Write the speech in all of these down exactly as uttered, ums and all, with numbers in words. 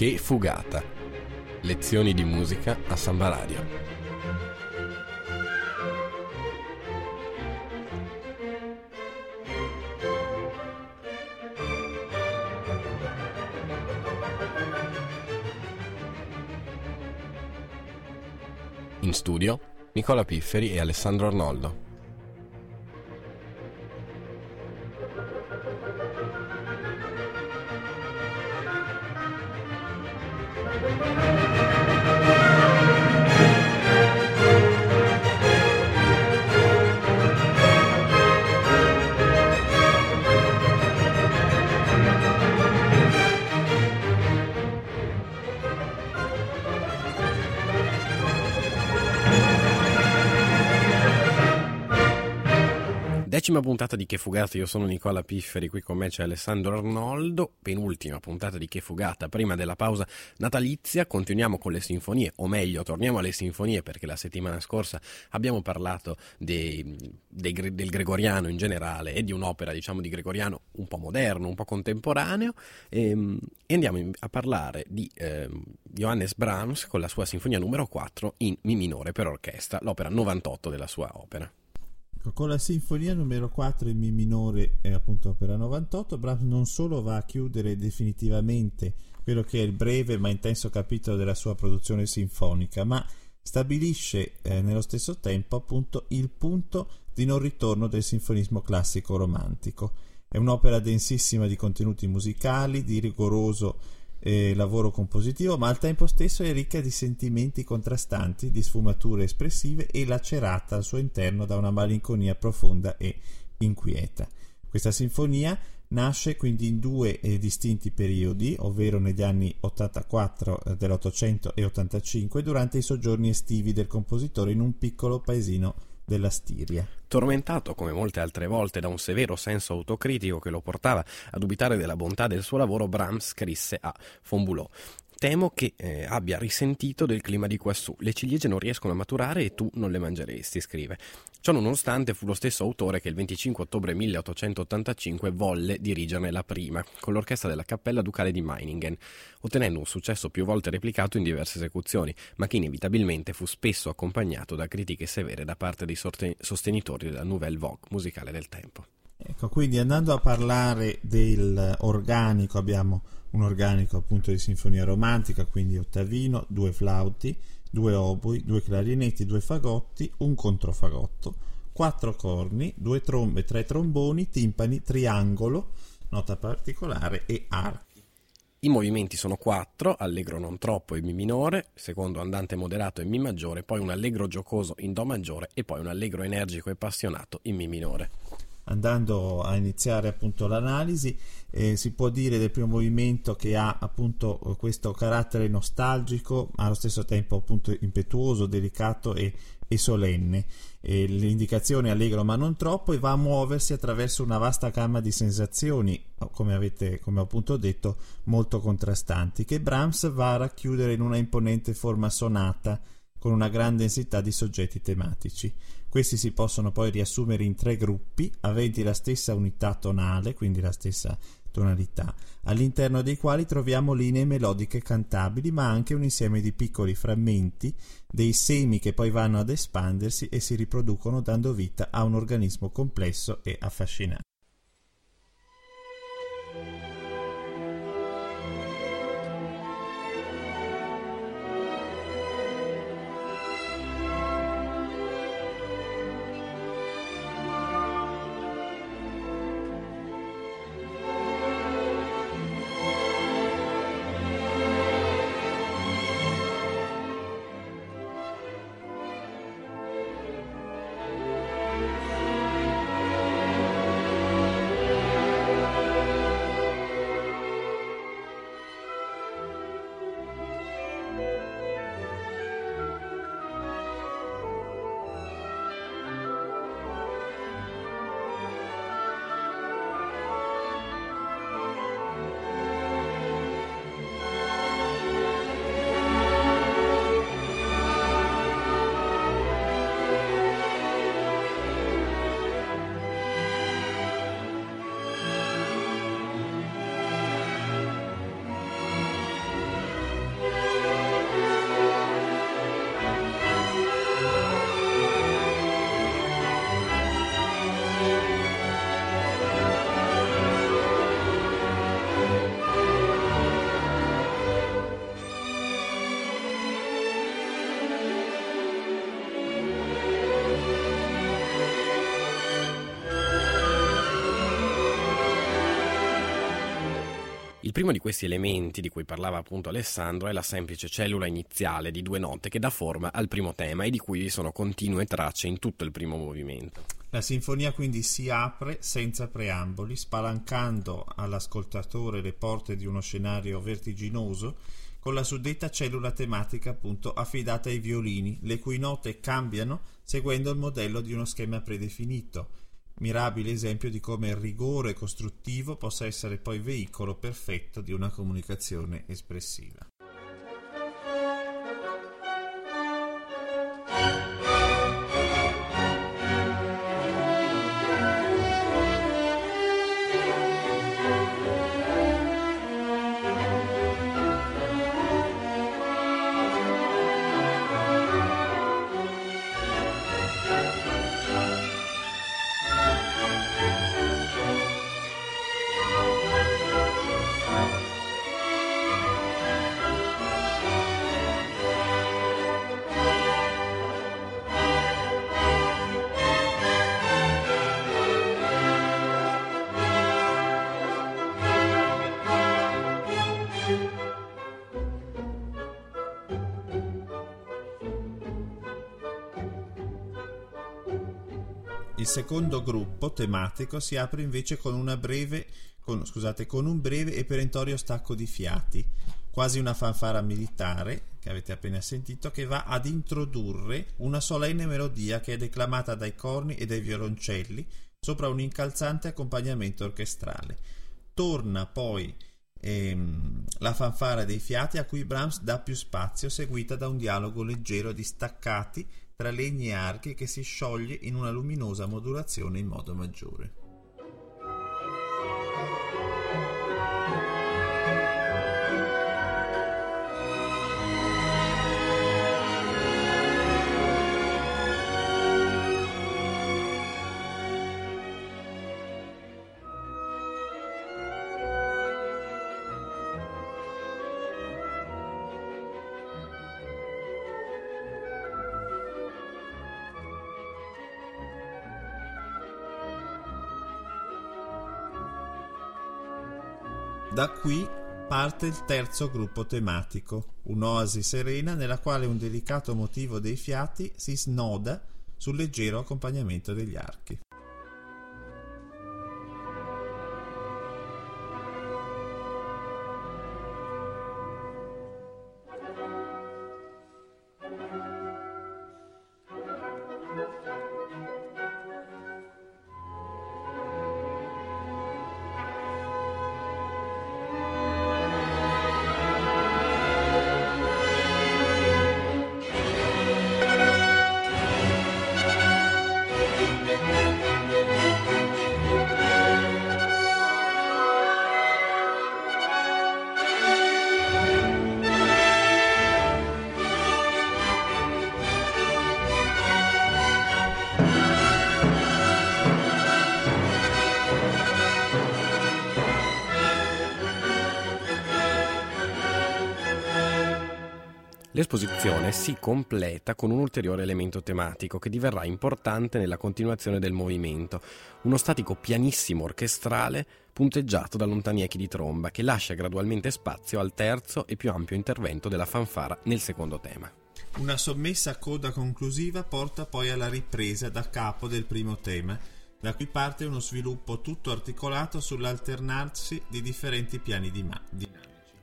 Che Fugata. Lezioni di musica a Sambaradio. In studio Nicola Pifferi e Alessandro Arnoldo. Decima puntata di Che Fugata, io sono Nicola Pifferi, qui con me c'è Alessandro Arnoldo, penultima puntata di Che Fugata, prima della pausa natalizia. Continuiamo con le sinfonie, o meglio, torniamo alle sinfonie, perché la settimana scorsa abbiamo parlato dei, dei, del gregoriano in generale e di un'opera, diciamo, di gregoriano un po' moderno, un po' contemporaneo, e, e andiamo a parlare di eh, Johannes Brahms con la sua sinfonia numero quattro in Mi minore per orchestra, l'opera novantotto della sua opera. Con la sinfonia numero quattro in Mi minore è appunto opera novantotto, Brahms non solo va a chiudere definitivamente quello che è il breve ma intenso capitolo della sua produzione sinfonica, ma stabilisce eh, nello stesso tempo appunto il punto di non ritorno del sinfonismo classico romantico. È un'opera densissima di contenuti musicali, di rigoroso eh, lavoro compositivo, ma al tempo stesso è ricca di sentimenti contrastanti, di sfumature espressive e lacerata al suo interno da una malinconia profonda e inquieta. Questa sinfonia nasce quindi in due eh, distinti periodi, ovvero negli anni ottantaquattro eh, dell'Ottocento e ottantacinque, durante i soggiorni estivi del compositore in un piccolo paesino della Stiria. Tormentato come molte altre volte da un severo senso autocritico che lo portava a dubitare della bontà del suo lavoro, Brahms scrisse a Von Bülow: temo che eh, abbia risentito del clima di quassù, le ciliegie non riescono a maturare e tu non le mangeresti, scrive. Ciò nonostante fu lo stesso autore che il venticinque ottobre milleottocentottantacinque volle dirigerne la prima, con l'orchestra della Cappella Ducale di Meiningen, ottenendo un successo più volte replicato in diverse esecuzioni, ma che inevitabilmente fu spesso accompagnato da critiche severe da parte dei sorten- sostenitori della Nouvelle Vogue musicale del tempo. Ecco, quindi andando a parlare dell'organico, abbiamo un organico appunto di sinfonia romantica, quindi ottavino, due flauti, due oboi, due clarinetti, due fagotti, un controfagotto, quattro corni, due trombe, tre tromboni, timpani, triangolo, nota particolare e archi. I movimenti sono quattro: allegro non troppo in Mi minore, secondo andante moderato in Mi maggiore, poi un allegro giocoso in Do maggiore e poi un allegro energico e appassionato in Mi minore. Andando a iniziare appunto l'analisi, eh, si può dire del primo movimento che ha appunto questo carattere nostalgico, ma allo stesso tempo appunto impetuoso, delicato e, e solenne. E l'indicazione allegro ma non troppo, e va a muoversi attraverso una vasta gamma di sensazioni, come avete come ho appunto detto, molto contrastanti, che Brahms va a racchiudere in una imponente forma sonata con una grande densità di soggetti tematici. Questi si possono poi riassumere in tre gruppi aventi la stessa unità tonale, quindi la stessa tonalità, all'interno dei quali troviamo linee melodiche cantabili, ma anche un insieme di piccoli frammenti, dei semi che poi vanno ad espandersi e si riproducono dando vita a un organismo complesso e affascinante. Il primo di questi elementi di cui parlava appunto Alessandro è la semplice cellula iniziale di due note che dà forma al primo tema e di cui vi sono continue tracce in tutto il primo movimento. La sinfonia quindi si apre senza preamboli, spalancando all'ascoltatore le porte di uno scenario vertiginoso con la suddetta cellula tematica appunto affidata ai violini, le cui note cambiano seguendo il modello di uno schema predefinito. Mirabile esempio di come il rigore costruttivo possa essere poi veicolo perfetto di una comunicazione espressiva. Il secondo gruppo tematico si apre invece con una breve, con, scusate, con un breve e perentorio stacco di fiati, quasi una fanfara militare che avete appena sentito, che va ad introdurre una solenne melodia che è declamata dai corni e dai violoncelli sopra un incalzante accompagnamento orchestrale. Torna poi ehm, la fanfara dei fiati a cui Brahms dà più spazio, seguita da un dialogo leggero di staccati tra legni e archi che si scioglie in una luminosa modulazione in modo maggiore. Da qui parte il terzo gruppo tematico, un'oasi serena nella quale un delicato motivo dei fiati si snoda sul leggero accompagnamento degli archi. L'esposizione si completa con un ulteriore elemento tematico che diverrà importante nella continuazione del movimento, uno statico pianissimo orchestrale punteggiato da lontani echi di tromba che lascia gradualmente spazio al terzo e più ampio intervento della fanfara nel secondo tema. Una sommessa coda conclusiva porta poi alla ripresa da capo del primo tema, da cui parte uno sviluppo tutto articolato sull'alternarsi di differenti piani di dinamici.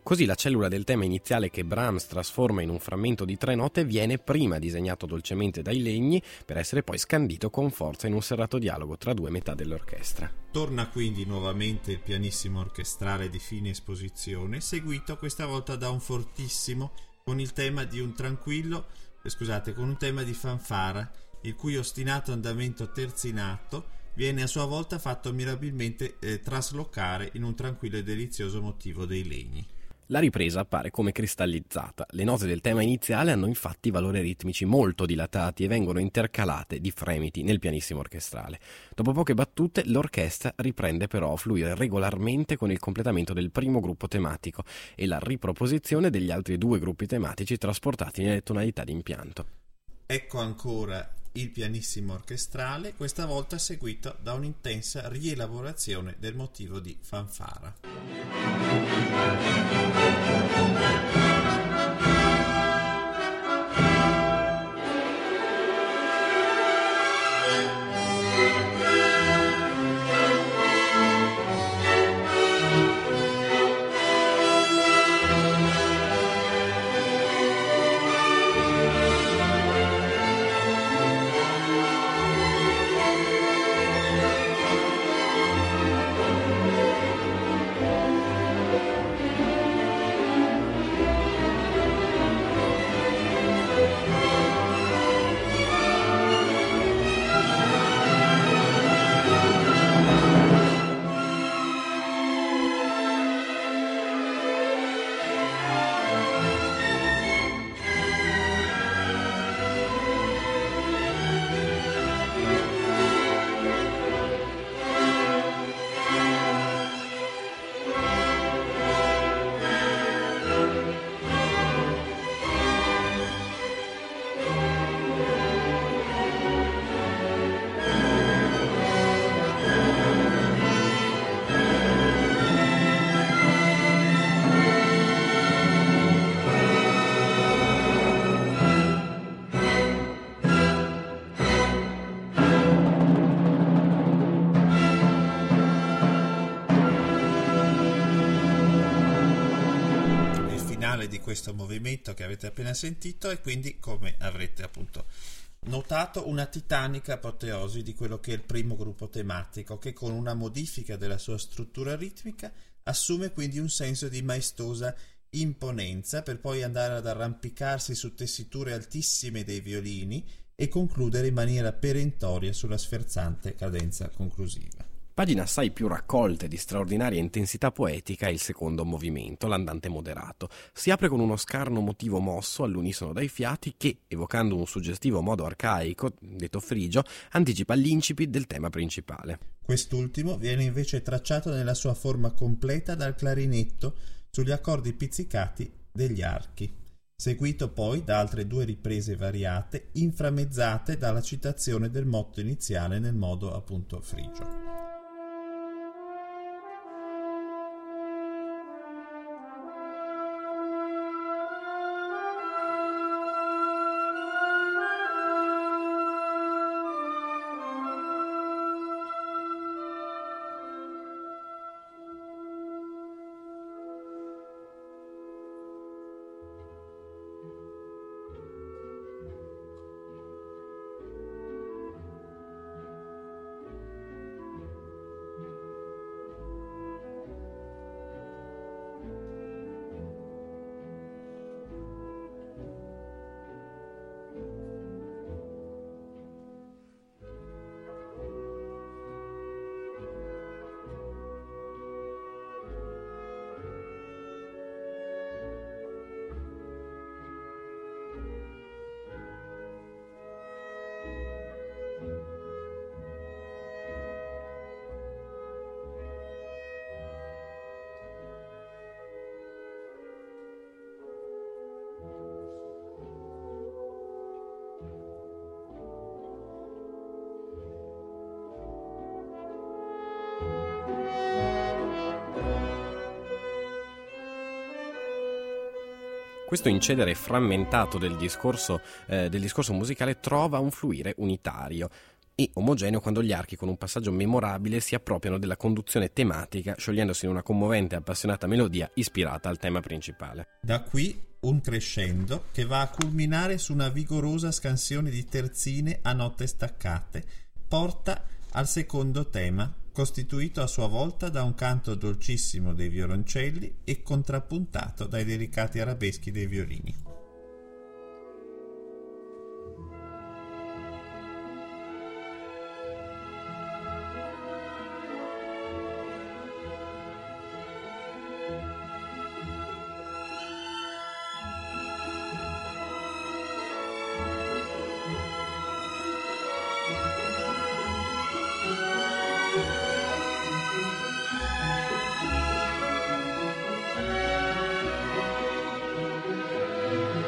Così la cellula del tema iniziale che Brahms trasforma in un frammento di tre note viene prima disegnato dolcemente dai legni per essere poi scandito con forza in un serrato dialogo tra due metà dell'orchestra. Torna quindi nuovamente il pianissimo orchestrale di fine esposizione, seguito questa volta da un fortissimo con il tema di un tranquillo, eh, scusate, con un tema di fanfara, il cui ostinato andamento terzinato viene a sua volta fatto mirabilmente eh, traslocare in un tranquillo e delizioso motivo dei legni. La ripresa appare come cristallizzata. Le note del tema iniziale hanno infatti valori ritmici molto dilatati e vengono intercalate di fremiti nel pianissimo orchestrale. Dopo poche battute l'orchestra riprende però a fluire regolarmente con il completamento del primo gruppo tematico e la riproposizione degli altri due gruppi tematici trasportati nelle tonalità di impianto. Ecco ancora il pianissimo orchestrale, questa volta seguito da un'intensa rielaborazione del motivo di fanfara. Di questo movimento che avete appena sentito, e quindi, come avrete appunto notato, una titanica apoteosi di quello che è il primo gruppo tematico, che con una modifica della sua struttura ritmica assume quindi un senso di maestosa imponenza, per poi andare ad arrampicarsi su tessiture altissime dei violini e concludere in maniera perentoria sulla sferzante cadenza conclusiva. Pagina assai più raccolta e di straordinaria intensità poetica è il secondo movimento, l'andante moderato. Si apre con uno scarno motivo mosso all'unisono dai fiati che, evocando un suggestivo modo arcaico, detto frigio, anticipa l'incipit del tema principale. Quest'ultimo viene invece tracciato nella sua forma completa dal clarinetto sugli accordi pizzicati degli archi, seguito poi da altre due riprese variate, inframmezzate dalla citazione del motto iniziale nel modo appunto frigio. Questo incedere frammentato del discorso, eh, del discorso musicale trova un fluire unitario e omogeneo quando gli archi, con un passaggio memorabile, si appropriano della conduzione tematica, sciogliendosi in una commovente e appassionata melodia ispirata al tema principale. Da qui un crescendo che va a culminare su una vigorosa scansione di terzine a note staccate, porta al secondo tema, costituito a sua volta da un canto dolcissimo dei violoncelli e contrappuntato dai delicati arabeschi dei violini. Thank you.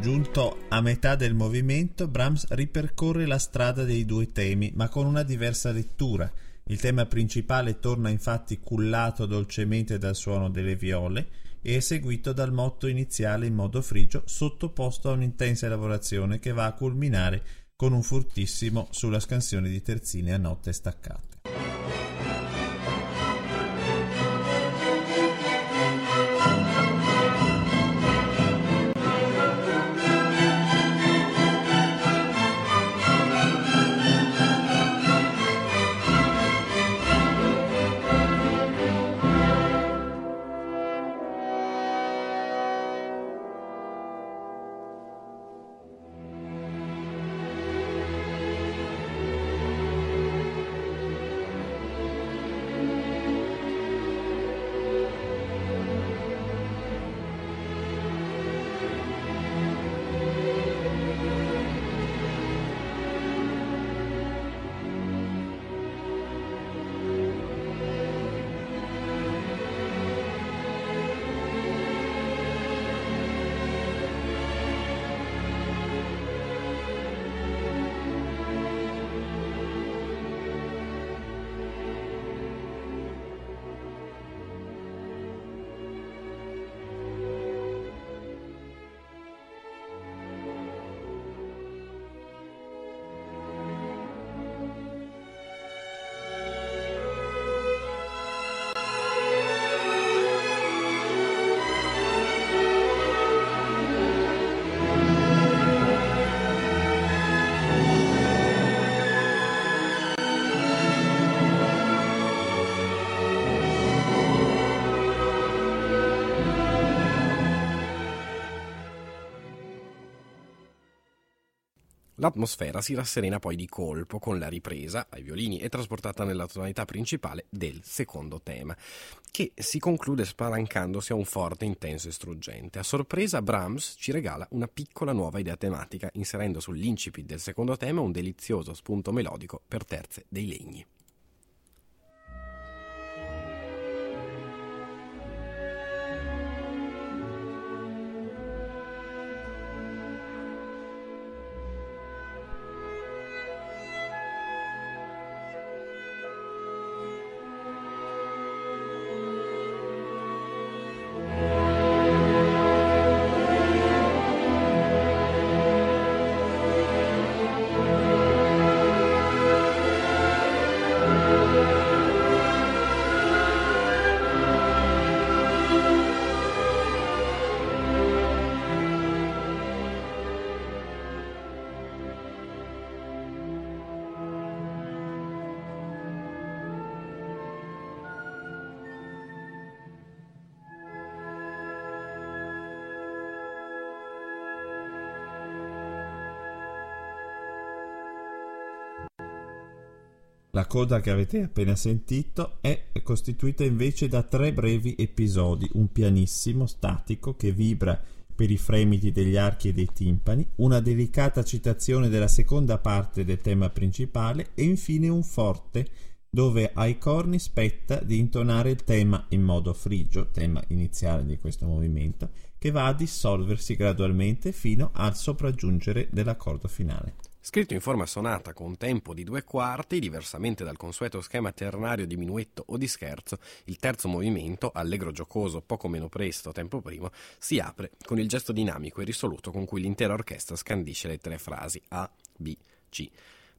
Giunto a metà del movimento, Brahms ripercorre la strada dei due temi, ma con una diversa lettura. Il tema principale torna infatti cullato dolcemente dal suono delle viole e è seguito dal motto iniziale in modo frigio, sottoposto a un'intensa elaborazione che va a culminare con un fortissimo sulla scansione di terzine a note staccate. L'atmosfera si rasserena poi di colpo con la ripresa ai violini e trasportata nella tonalità principale del secondo tema, che si conclude spalancandosi a un forte, intenso e struggente. A sorpresa, Brahms ci regala una piccola nuova idea tematica, inserendo sull'incipit del secondo tema un delizioso spunto melodico per terze dei legni. La coda che avete appena sentito è costituita invece da tre brevi episodi, un pianissimo statico che vibra per i fremiti degli archi e dei timpani, una delicata citazione della seconda parte del tema principale e infine un forte dove ai corni spetta di intonare il tema in modo frigio, tema iniziale di questo movimento, che va a dissolversi gradualmente fino al sopraggiungere dell'accordo finale. Scritto in forma sonata con tempo di due quarti, diversamente dal consueto schema ternario di minuetto o di scherzo, il terzo movimento, allegro giocoso, poco meno presto, tempo primo, si apre con il gesto dinamico e risoluto con cui l'intera orchestra scandisce le tre frasi A, B, C,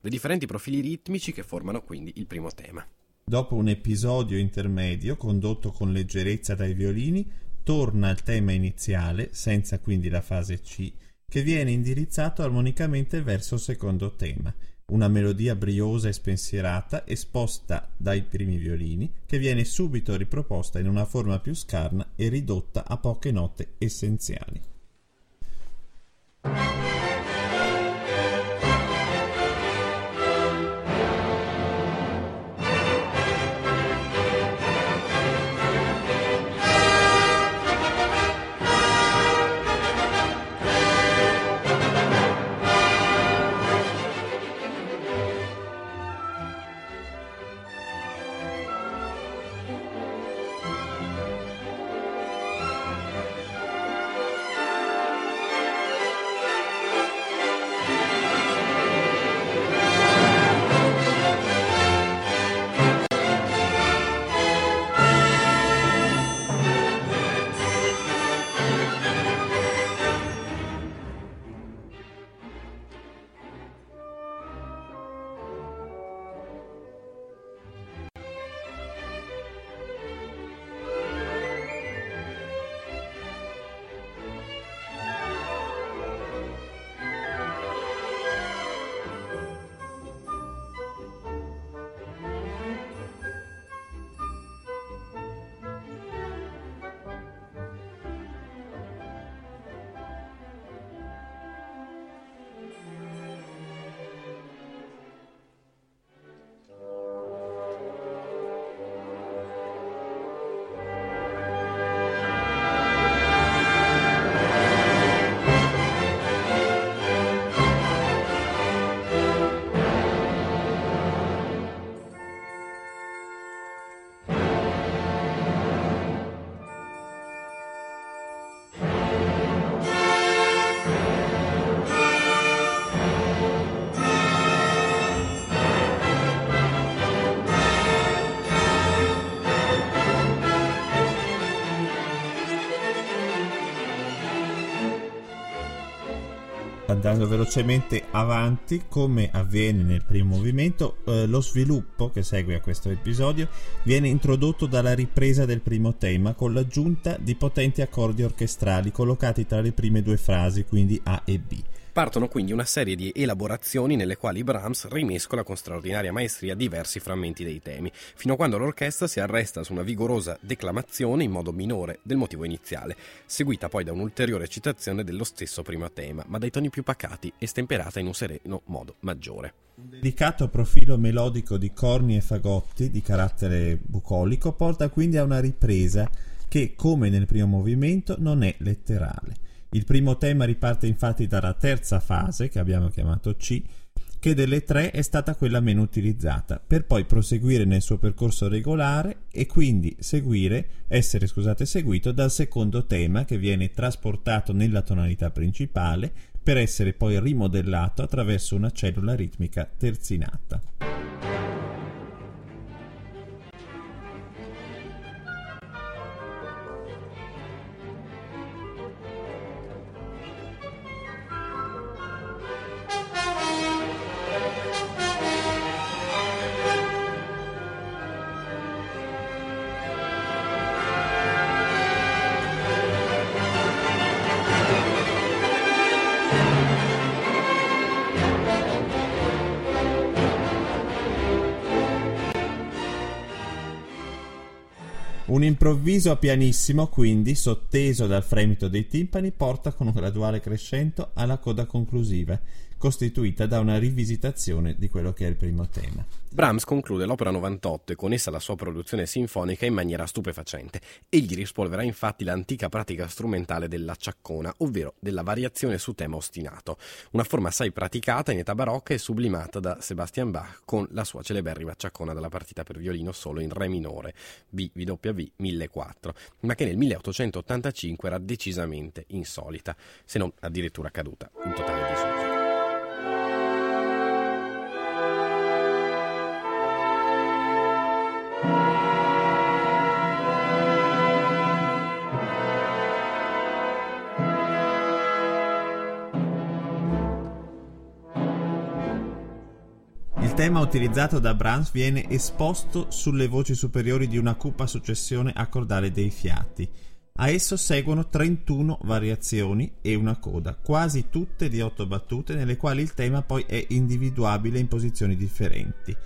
dei differenti profili ritmici che formano quindi il primo tema. Dopo un episodio intermedio, condotto con leggerezza dai violini, torna al tema iniziale, senza quindi la fase C, che viene indirizzato armonicamente verso il secondo tema, una melodia briosa e spensierata esposta dai primi violini, che viene subito riproposta in una forma più scarna e ridotta a poche note essenziali. andando velocemente avanti, come avviene nel primo movimento, eh, lo sviluppo che segue a questo episodio viene introdotto dalla ripresa del primo tema con l'aggiunta di potenti accordi orchestrali collocati tra le prime due frasi, quindi A e B. Partono quindi una serie di elaborazioni nelle quali Brahms rimescola con straordinaria maestria diversi frammenti dei temi, fino a quando l'orchestra si arresta su una vigorosa declamazione in modo minore del motivo iniziale, seguita poi da un'ulteriore citazione dello stesso primo tema, ma dai toni più pacati e stemperata in un sereno modo maggiore. Un delicato profilo melodico di corni e fagotti di carattere bucolico porta quindi a una ripresa che, come nel primo movimento, non è letterale. Il primo tema riparte infatti dalla terza fase, che abbiamo chiamato C, che delle tre è stata quella meno utilizzata, per poi proseguire nel suo percorso regolare e quindi seguire, essere scusate, seguito dal secondo tema, che viene trasportato nella tonalità principale per essere poi rimodellato attraverso una cellula ritmica terzinata. Un improvviso pianissimo, quindi, sotteso dal fremito dei timpani, porta con un graduale crescendo alla coda conclusiva, costituita da una rivisitazione di quello che è il primo tema. Brahms conclude l'opera novantotto e con essa la sua produzione sinfonica in maniera stupefacente. Egli rispolverà infatti l'antica pratica strumentale della ciaccona, ovvero della variazione su tema ostinato, una forma assai praticata in età barocca e sublimata da Sebastian Bach con la sua celeberrima ciaccona dalla partita per violino solo in re minore B W V mille quattro, ma che nel milleottocentottantacinque era decisamente insolita, se non addirittura caduta in totale disuso. Il tema utilizzato da Brahms viene esposto sulle voci superiori di una cupa successione accordale dei fiati. A esso seguono trentuno variazioni e una coda, quasi tutte di otto battute, nelle quali il tema poi è individuabile in posizioni differenti.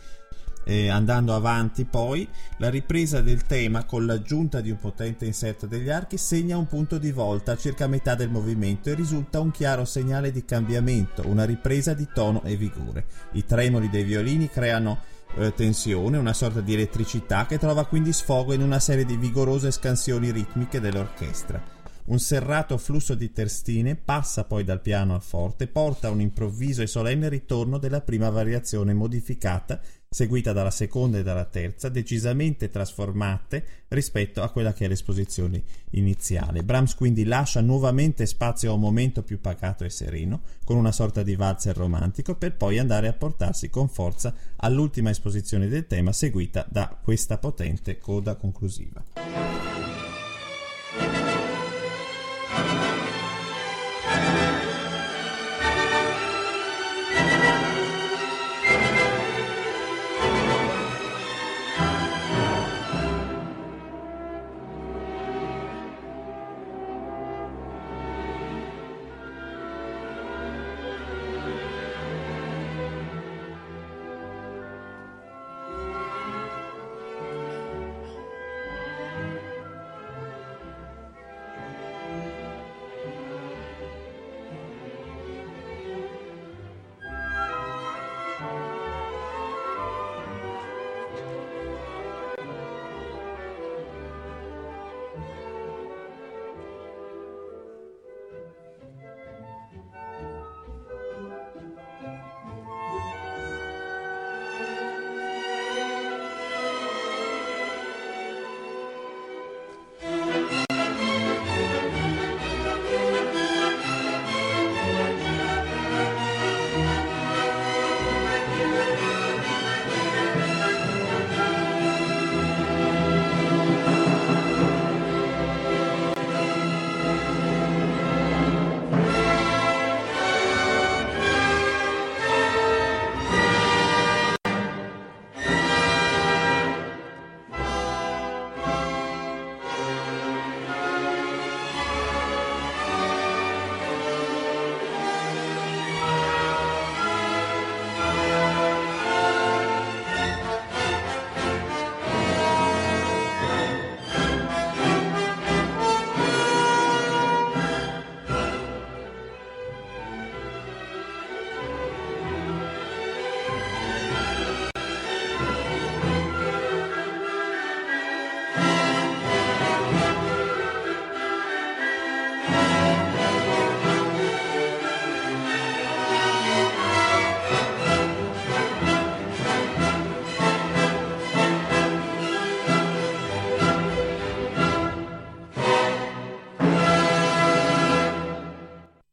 E andando avanti poi, la ripresa del tema con l'aggiunta di un potente inserto degli archi segna un punto di volta a circa metà del movimento e risulta un chiaro segnale di cambiamento, una ripresa di tono e vigore. I tremoli dei violini creano eh, tensione, una sorta di elettricità che trova quindi sfogo in una serie di vigorose scansioni ritmiche dell'orchestra. Un serrato flusso di terstine passa poi dal piano al forte, porta a un improvviso e solenne ritorno della prima variazione modificata, seguita dalla seconda e dalla terza, decisamente trasformate rispetto a quella che è l'esposizione iniziale. Brahms quindi lascia nuovamente spazio a un momento più pacato e sereno, con una sorta di valzer romantico, per poi andare a portarsi con forza all'ultima esposizione del tema, seguita da questa potente coda conclusiva.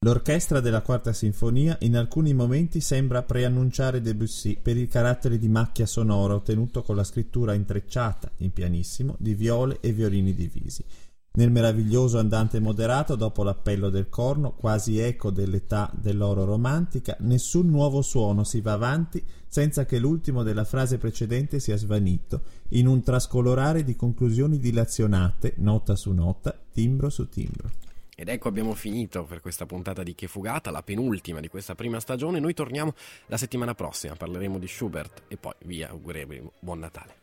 L'orchestra della Quarta Sinfonia in alcuni momenti sembra preannunciare Debussy per il carattere di macchia sonora ottenuto con la scrittura intrecciata, in pianissimo, di viole e violini divisi. Nel meraviglioso andante moderato, dopo l'appello del corno, quasi eco dell'età dell'oro romantica, nessun nuovo suono si va avanti senza che l'ultimo della frase precedente sia svanito, in un trascolorare di conclusioni dilazionate, nota su nota, timbro su timbro. Ed ecco, abbiamo finito per questa puntata di Che Fugata, la penultima di questa prima stagione. Noi torniamo la settimana prossima, parleremo di Schubert e poi vi augureremo buon Natale.